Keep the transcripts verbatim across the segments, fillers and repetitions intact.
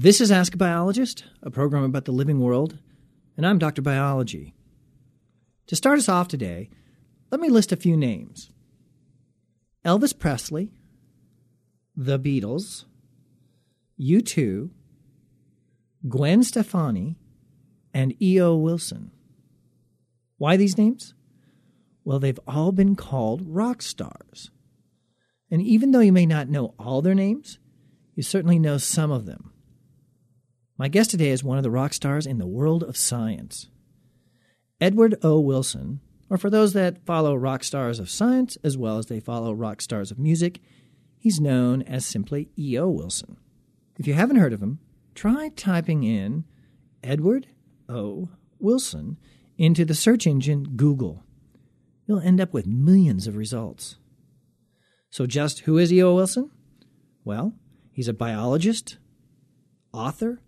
This is Ask a Biologist, a program about the living world, and I'm Doctor Biology. To start us off today, let me list a few names. Elvis Presley, The Beatles, U two, Gwen Stefani, and E O Wilson. Why these names? Well, they've all been called rock stars. And even though you may not know all their names, you certainly know some of them. My guest today is one of the rock stars in the world of science. Edward O. Wilson, or for those that follow rock stars of science as well as they follow rock stars of music, he's known as simply E O Wilson. If you haven't heard of him, try typing in Edward O. Wilson into the search engine Google. You'll end up with millions of results. So just who is E O Wilson? Well, he's a biologist, author,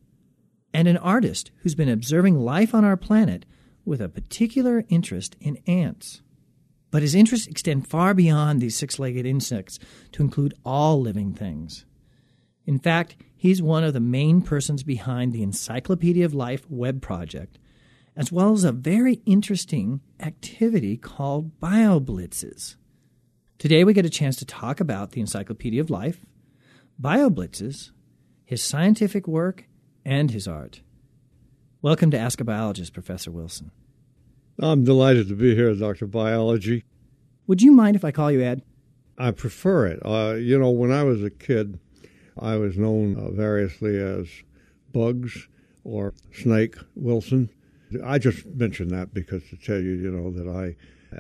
and an artist who's been observing life on our planet with a particular interest in ants. But his interests extend far beyond these six-legged insects to include all living things. In fact, he's one of the main persons behind the Encyclopedia of Life web project, as well as a very interesting activity called BioBlitzes. Today we get a chance to talk about the Encyclopedia of Life, BioBlitzes, his scientific work, and his art. Welcome to Ask a Biologist, Professor Wilson. I'm delighted to be here, Doctor Biology. Would you mind if I call you Ed? I prefer it. Uh, you know, when I was a kid, I was known uh, variously as Bugs or Snake Wilson. I just mentioned that because to tell you, you know, that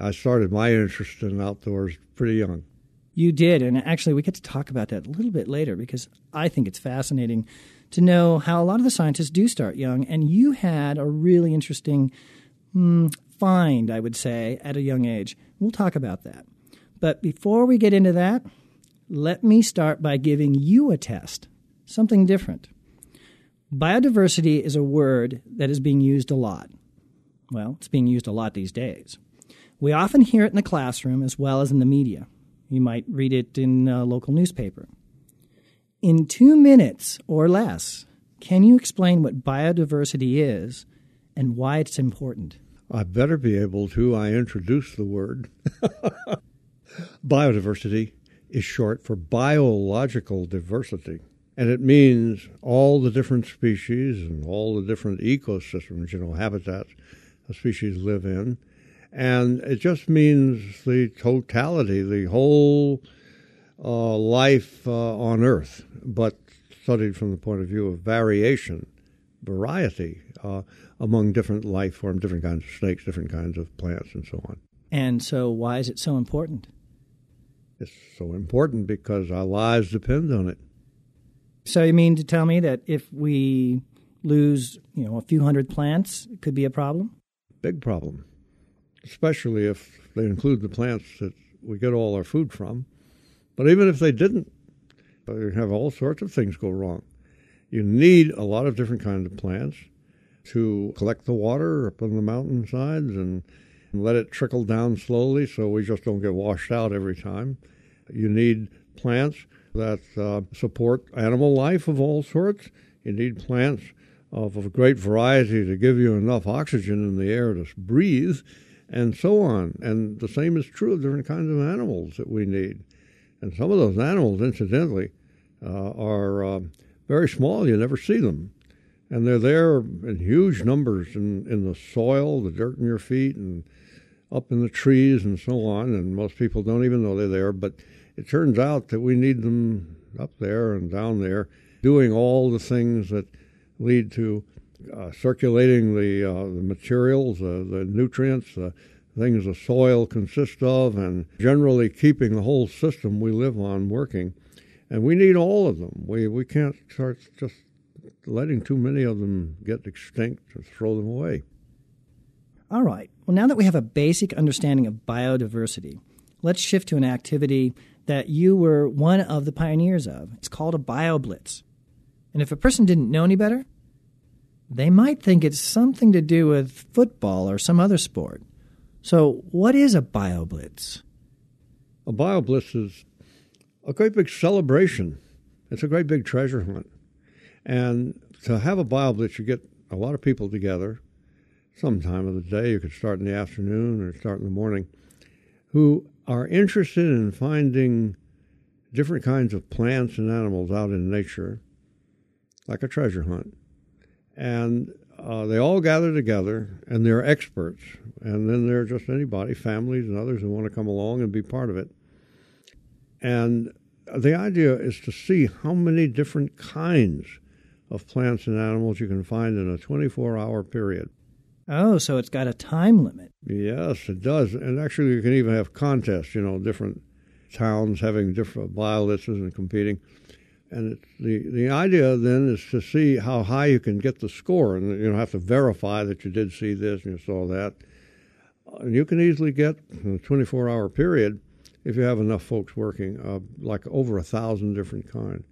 I, I started my interest in outdoors pretty young. You did, and actually we get to talk about that a little bit later because I think it's fascinating to know how a lot of the scientists do start young, and you had a really interesting mm, find, I would say, at a young age. We'll talk about that. But before we get into that, let me start by giving you a test, something different. Biodiversity is a word that is being used a lot. Well, it's being used a lot these days. We often hear it in the classroom as well as in the media. You might read it in a local newspaper. In two minutes or less, can you explain what biodiversity is and why it's important? I better be able to. I introduced the word. Biodiversity is short for biological diversity, and it means all the different species and all the different ecosystems, you know, habitats a species live in, and it just means the totality, the whole Uh, life uh, on Earth, but studied from the point of view of variation, variety uh, among different life forms, different kinds of snakes, different kinds of plants, and so on. And so why is it so important? It's so important because our lives depend on it. So you mean to tell me that if we lose, you know, a few hundred plants, it could be a problem? Big problem, especially if they include the plants that we get all our food from. But even if they didn't, you have all sorts of things go wrong. You need a lot of different kinds of plants to collect the water up on the mountainsides and let it trickle down slowly so we just don't get washed out every time. You need plants that uh, support animal life of all sorts. You need plants of a great variety to give you enough oxygen in the air to breathe, and so on. And the same is true of different kinds of animals that we need. And some of those animals, incidentally, uh, are uh, very small. You never see them. And they're there in huge numbers in, in the soil, the dirt in your feet, and up in the trees and so on. And most people don't even know they're there. But it turns out that we need them up there and down there, doing all the things that lead to uh, circulating the, uh, the materials, uh, the nutrients, uh, things the soil consists of, and generally keeping the whole system we live on working. And we need all of them. We we can't start just letting too many of them get extinct or throw them away. All right. Well, now that we have a basic understanding of biodiversity, let's shift to an activity that you were one of the pioneers of. It's called a BioBlitz. And if a person didn't know any better, they might think it's something to do with football or some other sport. So what is a BioBlitz? A BioBlitz is a great big celebration. It's a great big treasure hunt. And to have a BioBlitz, you get a lot of people together some time of the day. You could start in the afternoon or start in the morning, who are interested in finding different kinds of plants and animals out in nature, like a treasure hunt. And uh, they all gather together, and they're experts. And then there are just anybody, families and others, who want to come along and be part of it. And the idea is to see how many different kinds of plants and animals you can find in a twenty-four hour period. Oh, so it's got a time limit. Yes, it does. And actually, you can even have contests, you know, different towns having different BioBlitzes and competing. And it's the, the idea then is to see how high you can get the score. And you don't have to verify that you did see this and you saw that. And you can easily get, in a twenty-four hour period, if you have enough folks working, uh, like over a thousand different kinds.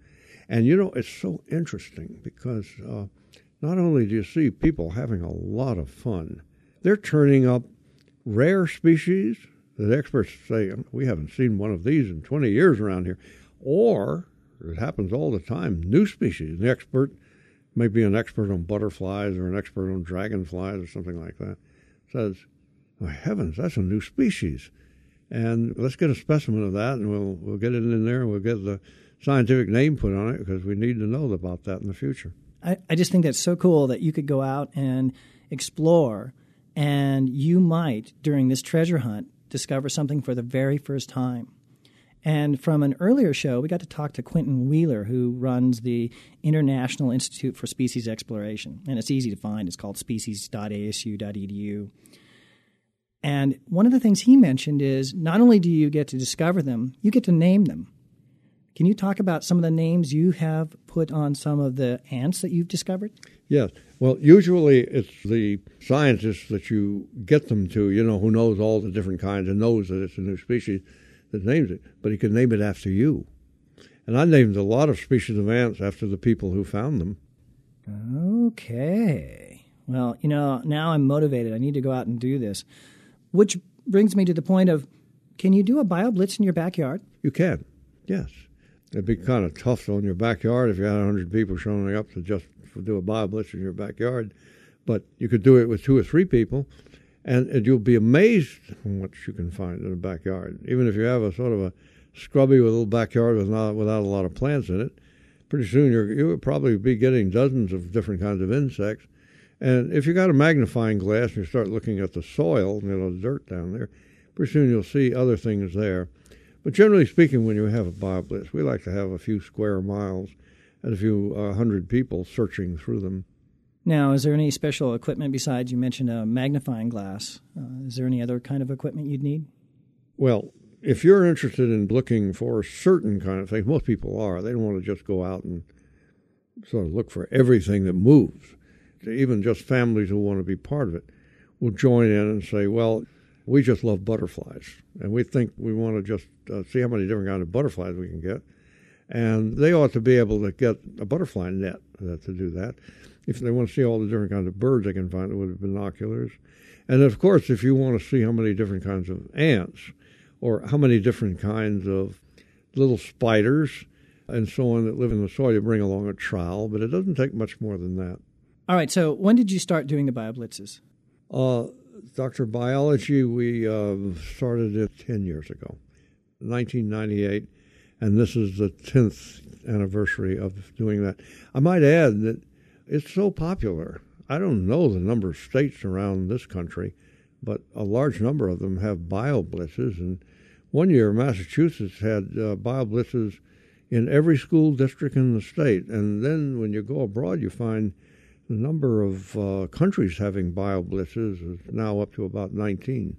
And, you know, it's so interesting because uh, not only do you see people having a lot of fun, they're turning up rare species that experts say, we haven't seen one of these in twenty years around here. Or, it happens all the time, new species. The expert may be an expert on butterflies or an expert on dragonflies or something like that. Says, oh, heavens, that's a new species. And let's get a specimen of that, and we'll we'll get it in there, and we'll get the scientific name put on it because we need to know about that in the future. I, I just think that's so cool that you could go out and explore, and you might, during this treasure hunt, discover something for the very first time. And from an earlier show, we got to talk to Quentin Wheeler, who runs the International Institute for Species Exploration. And it's easy to find. It's called species dot A S U dot E D U. And one of the things he mentioned is not only do you get to discover them, you get to name them. Can you talk about some of the names you have put on some of the ants that you've discovered? Yes. Well, usually it's the scientists that you get them to, you know, who knows all the different kinds and knows that it's a new species that names it. But he can name it after you. And I named a lot of species of ants after the people who found them. Okay. Well, you know, now I'm motivated. I need to go out and do this. Which brings me to the point of, can you do a BioBlitz in your backyard? You can, yes. It'd be kind of tough on your backyard if you had one hundred people showing up to just do a BioBlitz in your backyard. But you could do it with two or three people, and, and you'll be amazed at what you can find in a backyard. Even if you have a sort of a scrubby little backyard with not, without a lot of plants in it, pretty soon you're, you'll probably be getting dozens of different kinds of insects. And if you got a magnifying glass and you start looking at the soil, you know, the dirt down there, pretty soon you'll see other things there. But generally speaking, when you have a BioBlitz, we like to have a few square miles and a few uh, hundred people searching through them. Now, is there any special equipment besides, you mentioned a magnifying glass? Uh, is there any other kind of equipment you'd need? Well, if you're interested in looking for a certain kind of thing, most people are. They don't want to just go out and sort of look for everything that moves. Even just families who want to be part of it will join in and say, well, we just love butterflies, and we think we want to just uh, see how many different kinds of butterflies we can get. And they ought to be able to get a butterfly net uh, to do that. If they want to see all the different kinds of birds they can find with binoculars. And, of course, if you want to see how many different kinds of ants or how many different kinds of little spiders and so on that live in the soil, you bring along a trowel, but it doesn't take much more than that. All right, so when did you start doing the BioBlitzes? Uh, Doctor Biology, we uh, started it ten years ago, nineteen ninety-eight, and this is the tenth anniversary of doing that. I might add that it's so popular. I don't know the number of states around this country, but a large number of them have BioBlitzes, and one year Massachusetts had uh, BioBlitzes in every school district in the state, and then when you go abroad, you find the number of uh, countries having BioBlitzes is now up to about nineteen.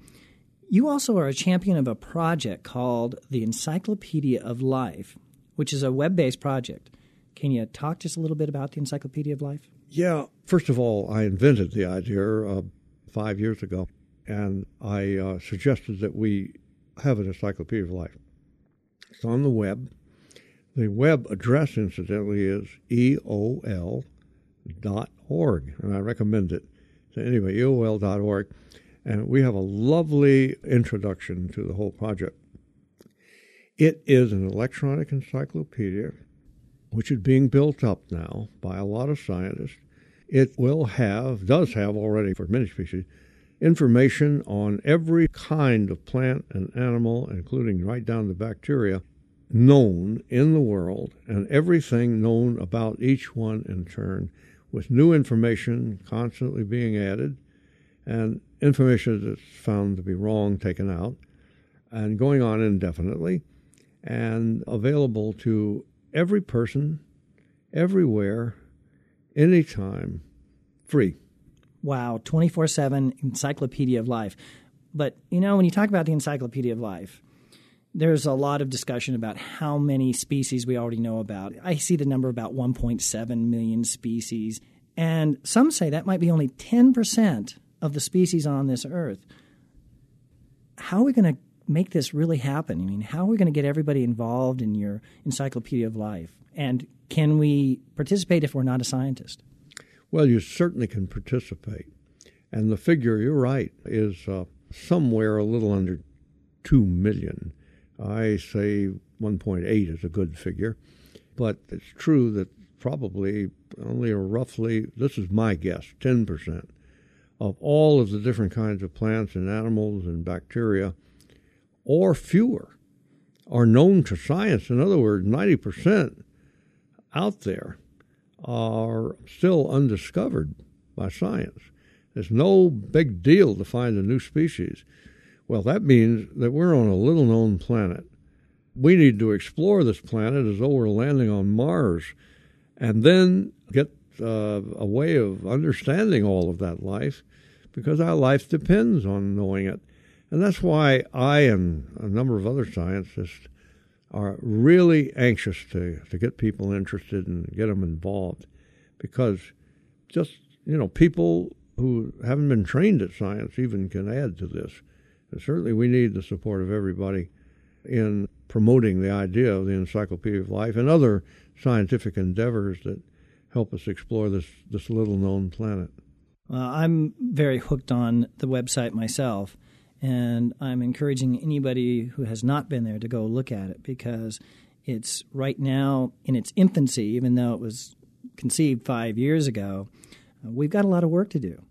You also are a champion of a project called the Encyclopedia of Life, which is a web-based project. Can you talk just a little bit about the Encyclopedia of Life? Yeah. First of all, I invented the idea uh, five years ago, and I uh, suggested that we have an Encyclopedia of Life. It's on the web. The web address, incidentally, is E O L dot org, and I recommend it. So anyway, E O L dot org, and we have a lovely introduction to the whole project. It is an electronic encyclopedia which is being built up now by a lot of scientists, it will have, does have already for many species, information on every kind of plant and animal, including right down to bacteria, known in the world, and everything known about each one in turn, with new information constantly being added, and information that's found to be wrong taken out, and going on indefinitely, and available to every person, everywhere, anytime, free. Wow, twenty-four seven Encyclopedia of Life. But, you know, when you talk about the Encyclopedia of Life, there's a lot of discussion about how many species we already know about. I see the number about one point seven million species, and some say that might be only ten percent of the species on this earth. How are we going to make this really happen? I mean, how are we going to get everybody involved in your Encyclopedia of Life? And can we participate if we're not a scientist? Well, you certainly can participate. And the figure, you're right, is uh, somewhere a little under two million. I say one point eight is a good figure. But it's true that probably only roughly, this is my guess, ten percent of all of the different kinds of plants and animals and bacteria, or fewer, are known to science. In other words, ninety percent out there are still undiscovered by science. There's no big deal to find a new species. Well, that means that we're on a little-known planet. We need to explore this planet as though we're landing on Mars, and then get uh, a way of understanding all of that life, because our life depends on knowing it. And that's why I and a number of other scientists are really anxious to, to get people interested and get them involved, because just, you know, people who haven't been trained at science even can add to this. And certainly we need the support of everybody in promoting the idea of the Encyclopedia of Life and other scientific endeavors that help us explore this, this little-known planet. Uh, I'm very hooked on the website myself. And I'm encouraging anybody who has not been there to go look at it, because it's right now in its infancy, even though it was conceived five years ago. We've got a lot of work to do.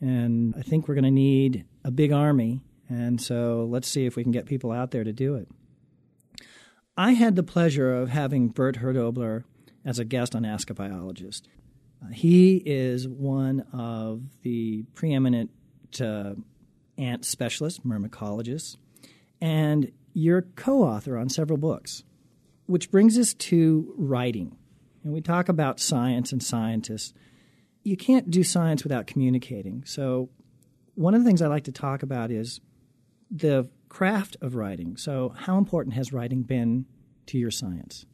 And I think we're going to need a big army. And so let's see if we can get people out there to do it. I had the pleasure of having Bert Hölldobler as a guest on Ask a Biologist. He is one of the preeminent uh, ant specialist, myrmecologist, and you're co-author on several books, which brings us to writing. And we talk about science and scientists. You can't do science without communicating. So one of the things I like to talk about is the craft of writing. So how important has writing been to your science?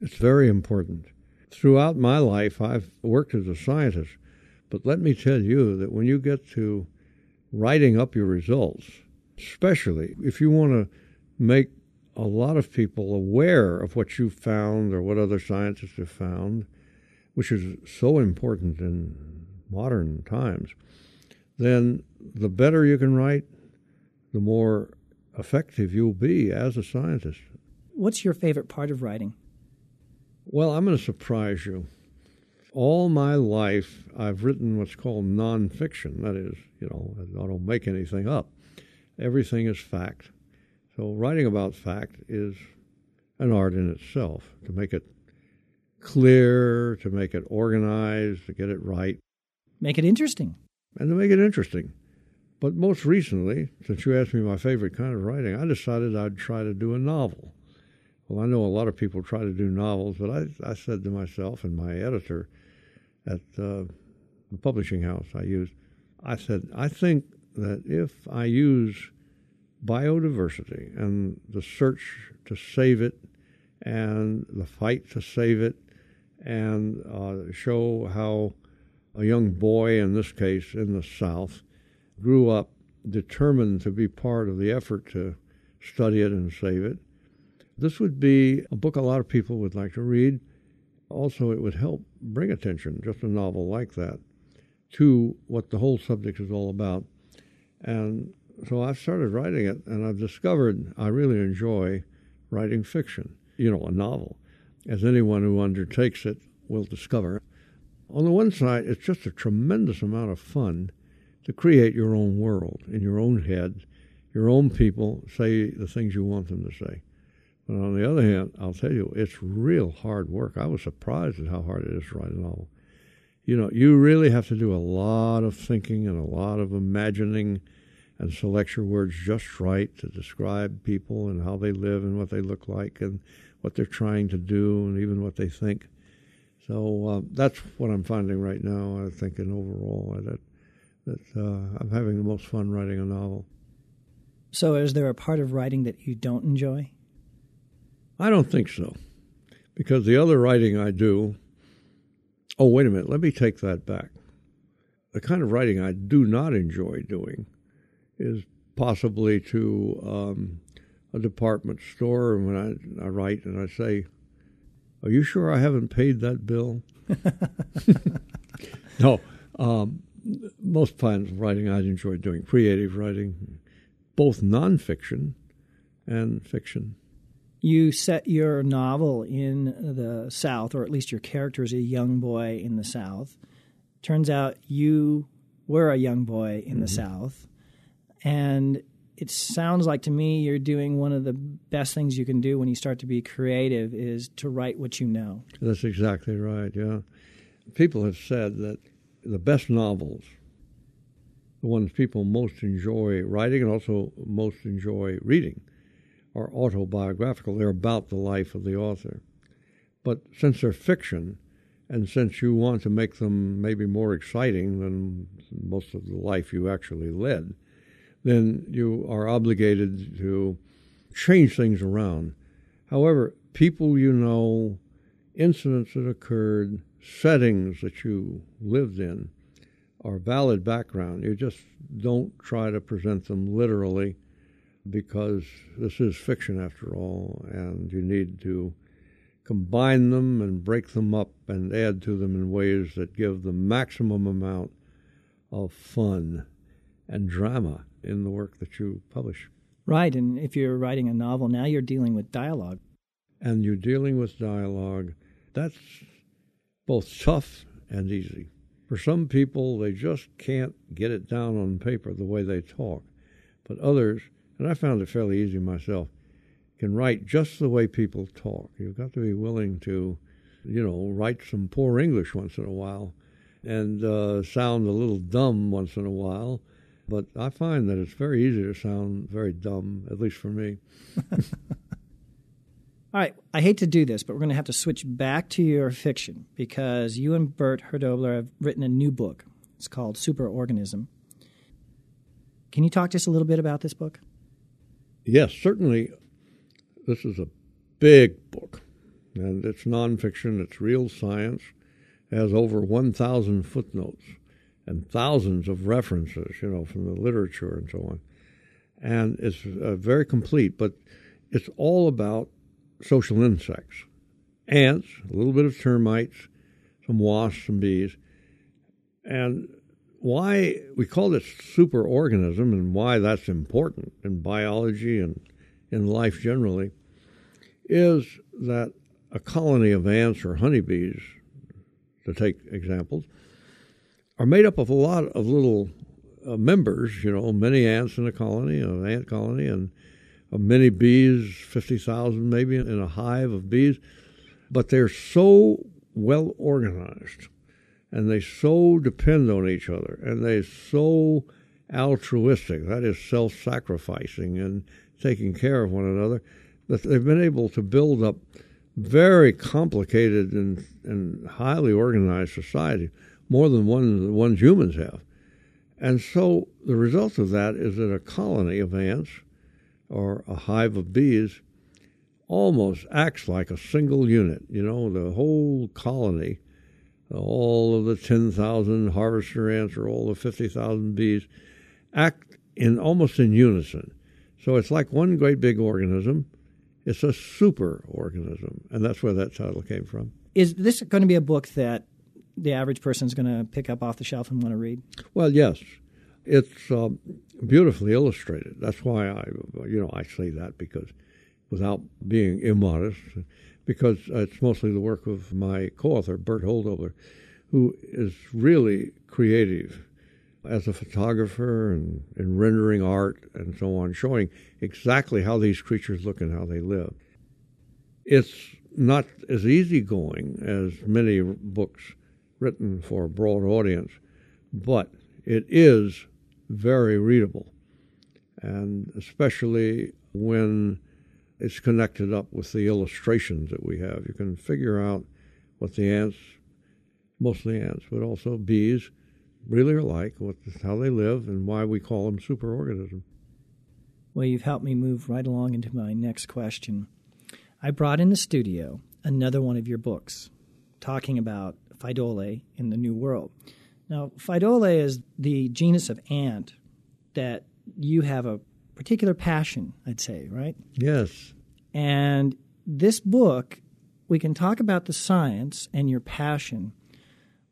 It's very important. Throughout my life, I've worked as a scientist, but let me tell you that when you get to writing up your results, especially if you want to make a lot of people aware of what you found or what other scientists have found, which is so important in modern times, then the better you can write, the more effective you'll be as a scientist. What's your favorite part of writing? Well, I'm going to surprise you. All my life, I've written what's called nonfiction. That is, you know, I don't make anything up. Everything is fact. So writing about fact is an art in itself, to make it clear, to make it organized, to get it right. Make it interesting. And to make it interesting. But most recently, since you asked me my favorite kind of writing, I decided I'd try to do a novel. Well, I know a lot of people try to do novels, but I, I said to myself and my editor at uh, the publishing house I used, I said, I think that if I use biodiversity and the search to save it and the fight to save it and uh, show how a young boy, in this case in the South, grew up determined to be part of the effort to study it and save it, this would be a book a lot of people would like to read. Also, it would help bring attention, just a novel like that, to what the whole subject is all about. And so I've started writing it, and I've discovered I really enjoy writing fiction, you know, a novel. as anyone who undertakes it will discover. On the one side, it's just a tremendous amount of fun to create your own world in your own head. Your own people say the things you want them to say. But on the other hand, I'll tell you, it's real hard work. I was surprised at how hard it is to write a novel. You know, you really have to do a lot of thinking and a lot of imagining and select your words just right to describe people and how they live and what they look like and what they're trying to do and even what they think. So uh, that's what I'm finding right now, I think, and overall that, that uh, I'm having the most fun writing a novel. So is there a part of writing that you don't enjoy? I don't think so, because the other writing I do... Oh, wait a minute, let me take that back. The kind of writing I do not enjoy doing is possibly to um, a department store, and when I, I write and I say, "Are you sure I haven't paid that bill?" No, um, most kinds of writing I enjoy doing, creative writing, both nonfiction and fiction. You set your novel in the South, or at least your character is a young boy in the South. Turns out you were a young boy in mm-hmm. the South, and it sounds like to me you're doing one of the best things you can do when you start to be creative is to write what you know. That's exactly right, yeah. People have said that the best novels, the ones people most enjoy writing and also most enjoy reading, are autobiographical. They're about the life of the author. But since they're fiction, and since you want to make them maybe more exciting than most of the life you actually led, then you are obligated to change things around. However, people you know, incidents that occurred, settings that you lived in are valid background. You just don't try to present them literally, because this is fiction after all, and you need to combine them and break them up and add to them in ways that give the maximum amount of fun and drama in the work that you publish. Right, and if you're writing a novel, now you're dealing with dialogue. And you're dealing with dialogue. That's both tough and easy. For some people, they just can't get it down on paper the way they talk, but others... and I found it fairly easy myself, can write just the way people talk. You've got to be willing to, you know, write some poor English once in a while and uh, sound a little dumb once in a while. But I find that it's very easy to sound very dumb, at least for me. All right, I hate to do this, but we're going to have to switch back to your fiction because you and Bert Hölldobler have written a new book. It's called Superorganism. Can you talk to us a little bit about this book? Yes, certainly this is a big book, and it's nonfiction, it's real science, it has over one thousand footnotes and thousands of references, you know, from the literature and so on. And it's uh, very complete, but it's all about social insects, ants, a little bit of termites, some wasps, some bees, and why we call it superorganism and why that's important in biology and in life generally is that a colony of ants or honeybees, to take examples, are made up of a lot of little uh, members, you know, many ants in a colony, an ant colony, and uh, many bees, fifty thousand maybe in a hive of bees, but they're so well organized. And they so depend on each other, and they're so altruistic, that is self-sacrificing and taking care of one another, that they've been able to build up very complicated and, and highly organized society, more than one the ones humans have. And so the result of that is that a colony of ants or a hive of bees almost acts like a single unit. You know, the whole colony, all of the ten thousand harvester ants or all the fifty thousand bees act in almost in unison. So it's like one great big organism. It's a super organism, and that's where that title came from. Is this going to be a book that the average person is going to pick up off the shelf and want to read? Well, yes. It's um, beautifully illustrated. That's why I, you know, I say that because without being immodest, because it's mostly the work of my co-author, Bert Hölldobler, who is really creative as a photographer and in rendering art and so on, showing exactly how these creatures look and how they live. It's not as easygoing as many books written for a broad audience, but it is very readable, and especially when it's connected up with the illustrations that we have. You can figure out what the ants, mostly ants, but also bees, really are like, what, how they live, and why we call them superorganism. Well, you've helped me move right along into my next question. I brought in the studio another one of your books, talking about Pheidole in the New World. Now, Pheidole is the genus of ant that you have a particular passion, I'd say, right? Yes. And this book, we can talk about the science and your passion,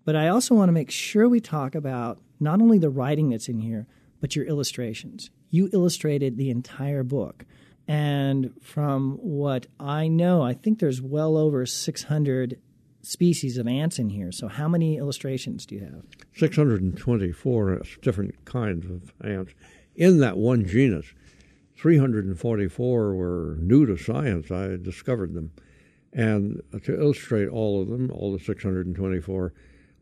but I also want to make sure we talk about not only the writing that's in here, but your illustrations. You illustrated the entire book. And from what I know, I think there's well over six hundred species of ants in here. So how many illustrations do you have? six hundred twenty-four different kinds of ants in that one genus. three hundred forty-four were new to science. I discovered them. And to illustrate all of them, all the six hundred twenty-four,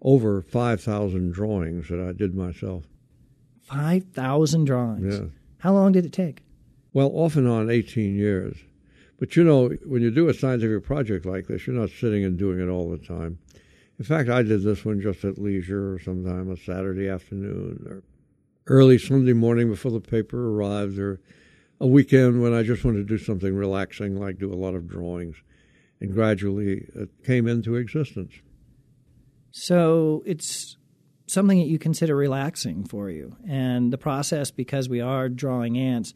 over five thousand drawings that I did myself. five thousand drawings? Yeah. How long did it take? Well, off and on, eighteen years. But, you know, when you do a scientific project like this, you're not sitting and doing it all the time. In fact, I did this one just at leisure, or sometime a Saturday afternoon, or early Sunday morning before the paper arrived, or a weekend when I just wanted to do something relaxing, like do a lot of drawings. And gradually it came into existence. So it's something that you consider relaxing for you. And the process, because we are drawing ants,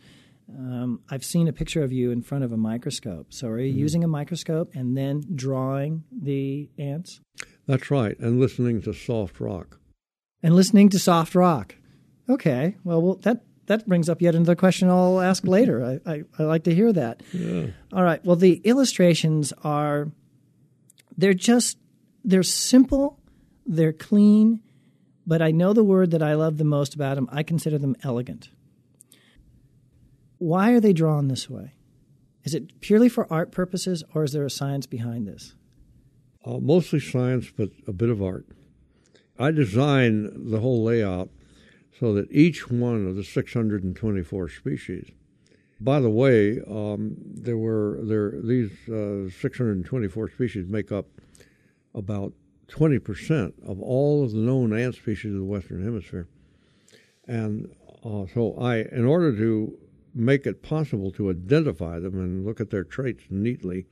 um, I've seen a picture of you in front of a microscope. So are you mm-hmm. using a microscope and then drawing the ants? That's right, and listening to soft rock. And listening to soft rock. Okay, well, well that, that brings up yet another question I'll ask later. I, I, I like to hear that. Yeah. All right, well, the illustrations are, they're just, they're simple. They're clean, but I know the word that I love the most about them. I consider them elegant. Why are they drawn this way? Is it purely for art purposes, or is there a science behind this? Uh, mostly science, but a bit of art. I design the whole layout so that each one of the six hundred twenty-four species. By the way, um, there were there these uh, six hundred twenty-four species make up about twenty percent of all of the known ant species of the Western Hemisphere. And uh, so I, in order to make it possible to identify them and look at their traits neatly,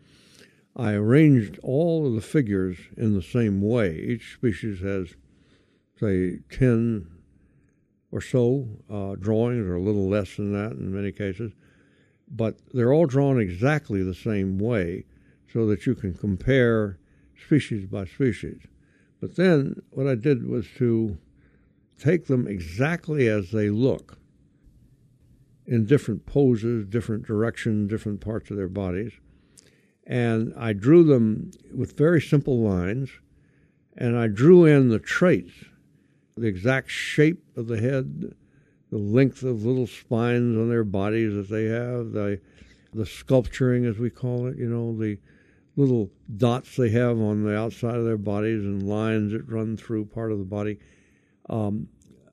I arranged all of the figures in the same way. Each species has, say, ten or so uh, drawings, or a little less than that in many cases. But they're all drawn exactly the same way so that you can compare species by species. But then what I did was to take them exactly as they look in different poses, different directions, different parts of their bodies. And I drew them with very simple lines, and I drew in the traits, the exact shape of the head, the length of little spines on their bodies that they have, the, the sculpturing, as we call it, you know, the little dots they have on the outside of their bodies and lines that run through part of the body. Um,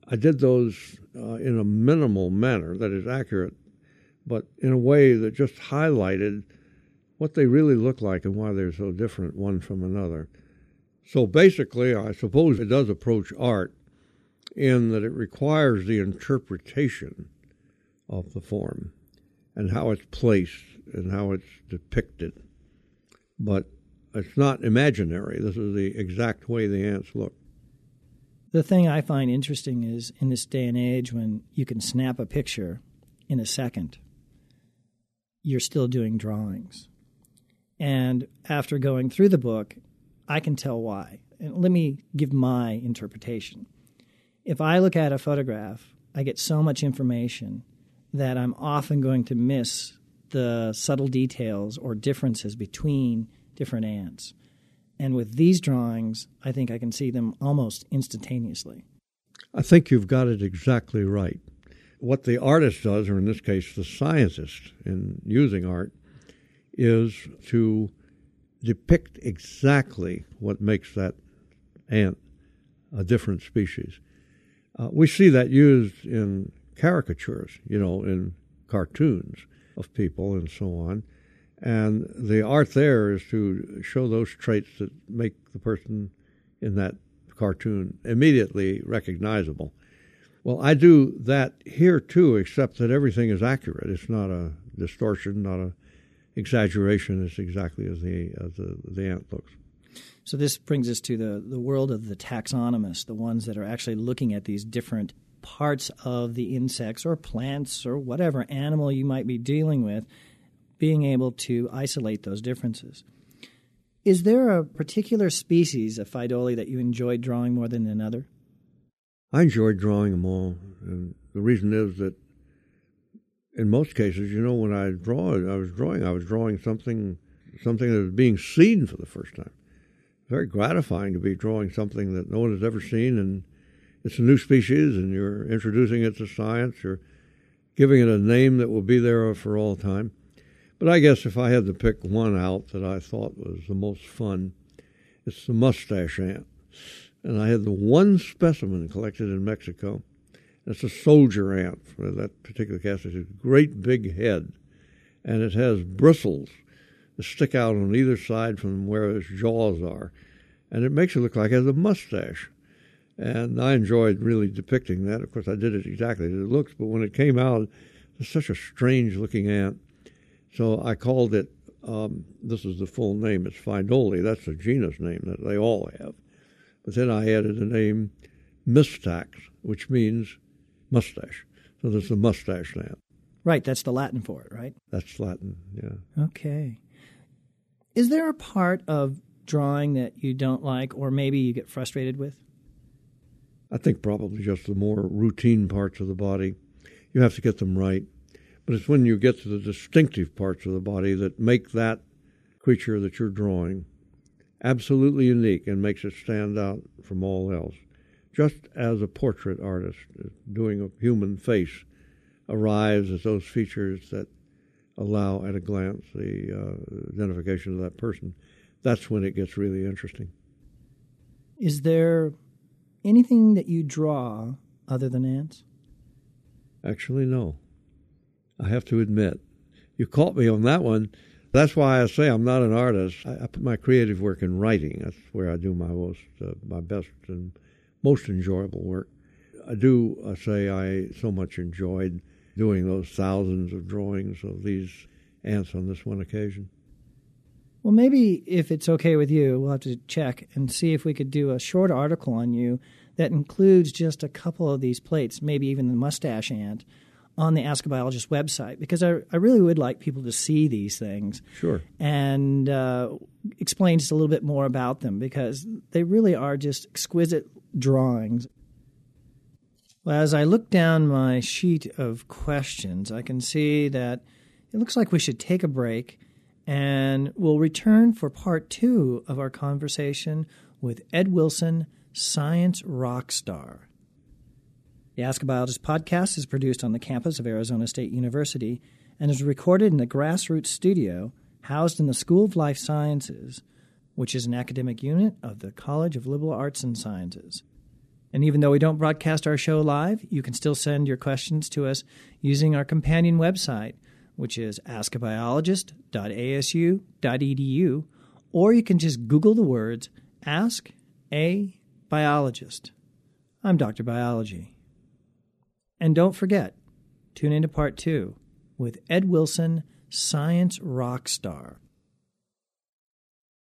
I did those uh, in a minimal manner that is accurate, but in a way that just highlighted what they really look like and why they're so different one from another. So basically, I suppose it does approach art in that it requires the interpretation of the form and how it's placed and how it's depicted. But it's not imaginary. This is the exact way the ants look. The thing I find interesting is in this day and age when you can snap a picture in a second, you're still doing drawings. And after going through the book, I can tell why. And let me give my interpretation. If I look at a photograph, I get so much information that I'm often going to miss the subtle details or differences between different ants. And with these drawings, I think I can see them almost instantaneously. I think you've got it exactly right. What the artist does, or in this case the scientist in using art, is to depict exactly what makes that ant a different species. Uh, we see that used in caricatures, you know, in cartoons of people and so on. And the art there is to show those traits that make the person in that cartoon immediately recognizable. Well, I do that here too, except that everything is accurate. It's not a distortion, not an exaggeration. It's exactly as the as the, the ant looks. So this brings us to the, the world of the taxonomists, the ones that are actually looking at these different parts of the insects or plants or whatever animal you might be dealing with, being able to isolate those differences. Is there a particular species of Pheidole that you enjoyed drawing more than another? I enjoyed drawing them all. And the reason is that in most cases, you know, when I draw it, I was drawing, I was drawing something, something that was being seen for the first time. Very gratifying to be drawing something that no one has ever seen, and it's a new species, and you're introducing it to science, you're giving it a name that will be there for all time. But I guess if I had to pick one out that I thought was the most fun, it's the mustache ant. And I had the one specimen collected in Mexico. It's a soldier ant for that particular cast. It's a great big head, and it has bristles that stick out on either side from where its jaws are. And it makes it look like it has a mustache. And I enjoyed really depicting that. Of course, I did it exactly as it looks, but when it came out, it's such a strange-looking ant. So I called it, um, this is the full name, it's Pheidole. That's the genus name that they all have. But then I added the name Mistax, which means mustache. So there's the mustache ant. Right, that's the Latin for it, right? That's Latin, yeah. Okay. Is there a part of drawing that you don't like or maybe you get frustrated with? I think probably just the more routine parts of the body. You have to get them right. But it's when you get to the distinctive parts of the body that make that creature that you're drawing absolutely unique and makes it stand out from all else. Just as a portrait artist doing a human face arrives at those features that allow at a glance the uh, identification of that person, that's when it gets really interesting. Is there anything that you draw other than ants? Actually, no. I have to admit, you caught me on that one. That's why I say I'm not an artist. I, I put my creative work in writing. That's where I do my most, uh, my best and most enjoyable work. I do uh, say I so much enjoyed doing those thousands of drawings of these ants on this one occasion. Well, maybe if it's okay with you, we'll have to check and see if we could do a short article on you that includes just a couple of these plates, maybe even the mustache ant, on the Ask a Biologist website, because I, I really would like people to see these things. Sure. And uh, explain just a little bit more about them, because they really are just exquisite drawings. Well, as I look down my sheet of questions, I can see that it looks like we should take a break, and we'll return for part two of our conversation with Ed Wilson, science rock star. The Ask a Biologist podcast is produced on the campus of Arizona State University and is recorded in the Grassroots Studio housed in the School of Life Sciences, which is an academic unit of the College of Liberal Arts and Sciences. And even though we don't broadcast our show live, you can still send your questions to us using our companion website, which is ask a biologist dot a s u dot e d u, or you can just Google the words Ask a Biologist. I'm Doctor Biology. And don't forget, tune into part two with Ed Wilson, science rock star.